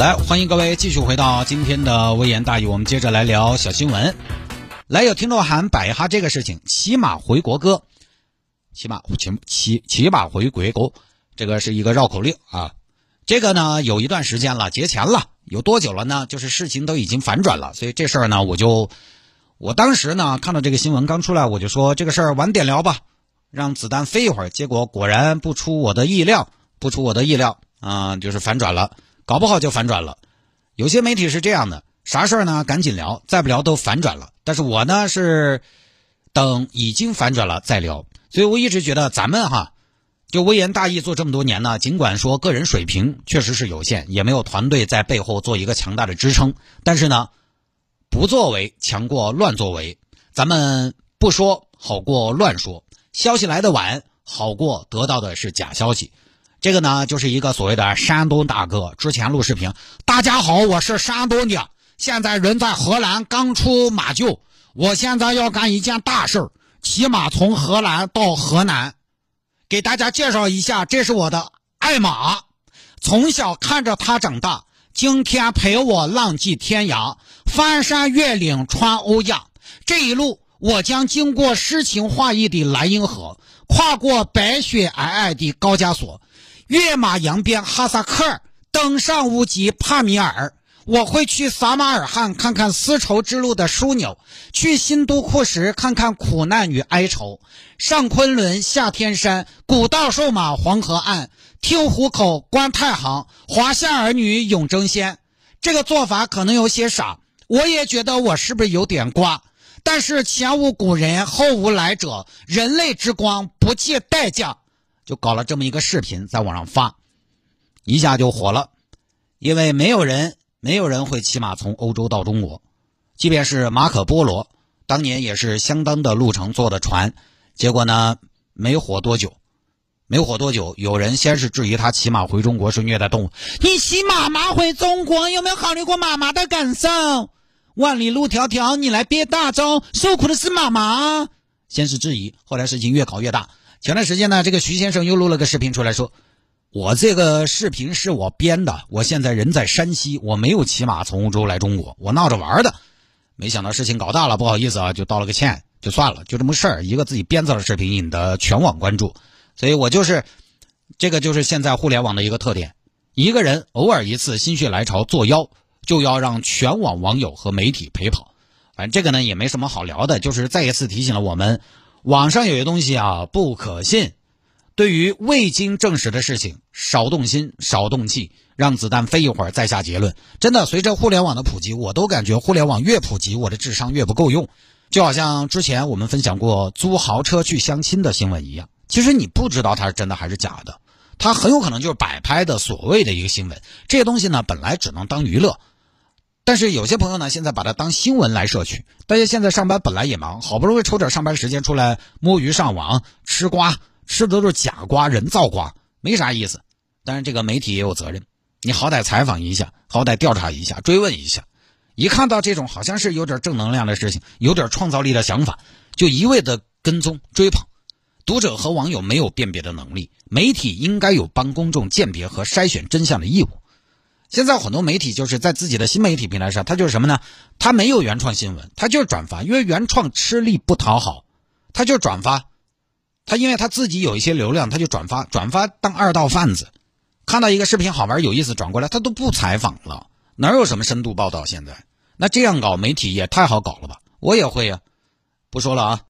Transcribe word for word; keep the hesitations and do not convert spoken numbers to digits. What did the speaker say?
来，欢迎各位继续回到今天的微言大义，我们接着来聊小新闻。来，有听众喊摆哈这个事情，骑马回国歌，骑马骑骑骑马回国歌，这个是一个绕口令啊。这个呢，有一段时间了，节前了，有多久了呢？就是事情都已经反转了，所以这事儿呢，我就我当时呢看到这个新闻刚出来，我就说这个事儿晚点聊吧，让子弹飞一会儿。结果果然不出我的意料，不出我的意料啊、呃，就是反转了，搞不好就反转了。有些媒体是这样的，啥事儿呢？赶紧聊，再不聊都反转了。但是我呢是等已经反转了再聊，所以我一直觉得咱们哈。就微言大义做这么多年呢，尽管说个人水平确实是有限，也没有团队在背后做一个强大的支撑，但是呢，不作为强过乱作为，咱们不说好过乱说，消息来的晚好过得到的是假消息。这个呢，就是一个所谓的山东大哥之前录视频，大家好，我是山东的，现在人在荷兰刚出马厩，我现在要干一件大事，骑马从荷兰到河南。给大家介绍一下，这是我的爱马，从小看着他长大，今天陪我浪迹天涯，翻山越岭穿欧亚，这一路我将经过诗情画意的莱茵河，跨过白雪皑皑的高加索，跃马扬鞭哈萨克尔，登上乌吉帕米尔，我会去撒马尔罕看看丝绸之路的枢纽，去新都库什看看苦难与哀愁，上昆仑下天山，古道瘦马黄河岸，听虎口观太行，华夏儿女永争先。这个做法可能有些傻，我也觉得我是不是有点瓜，但是前无古人后无来者，人类之光不计代价，就搞了这么一个视频在网上发，一下就火了。因为没有人没有人会骑马从欧洲到中国，即便是马可波罗当年也是相当的路程坐的船，结果呢没火多久没火多久有人先是质疑他骑马回中国是虐待动物，你骑马马回中国有没有考虑过妈妈的感受，万里路迢迢你来憋大招，受苦的是妈妈。先是质疑，后来事情越搞越大，前段时间呢这个徐先生又录了个视频出来说，我这个视频是我编的，我现在人在山西，我没有骑马从欧洲来中国，我闹着玩的，没想到事情搞大了，不好意思啊，就道了个歉就算了，就这么事儿，一个自己编造的视频引得全网关注。所以我就是这个就是现在互联网的一个特点，一个人偶尔一次心血来潮作妖，就要让全网网友和媒体陪跑。反正这个呢也没什么好聊的，就是再一次提醒了我们，网上有些东西啊不可信，对于未经证实的事情少动心少动气，让子弹飞一会儿再下结论。真的随着互联网的普及，我都感觉互联网越普及我的智商越不够用，就好像之前我们分享过租豪车去相亲的新闻一样，其实你不知道它是真的还是假的，它很有可能就是摆拍的所谓的一个新闻，这些东西呢本来只能当娱乐，但是有些朋友呢现在把它当新闻来摄取。大家现在上班本来也忙，好不容易抽点上班时间出来摸鱼上网吃瓜，吃的都是假瓜人造瓜，没啥意思。但是这个媒体也有责任，你好歹采访一下，好歹调查一下，追问一下。一看到这种好像是有点正能量的事情，有点创造力的想法，就一味的跟踪追捧。读者和网友没有辨别的能力，媒体应该有帮公众鉴别和筛选真相的义务。现在很多媒体就是在自己的新媒体平台上，它就是什么呢？它没有原创新闻，它就是转发，因为原创吃力不讨好，它就转发。他因为他自己有一些流量，他就转发转发当二道贩子，看到一个视频好玩有意思转过来，他都不采访了，哪有什么深度报道现在？那这样搞媒体也太好搞了吧？我也会啊，不说了啊。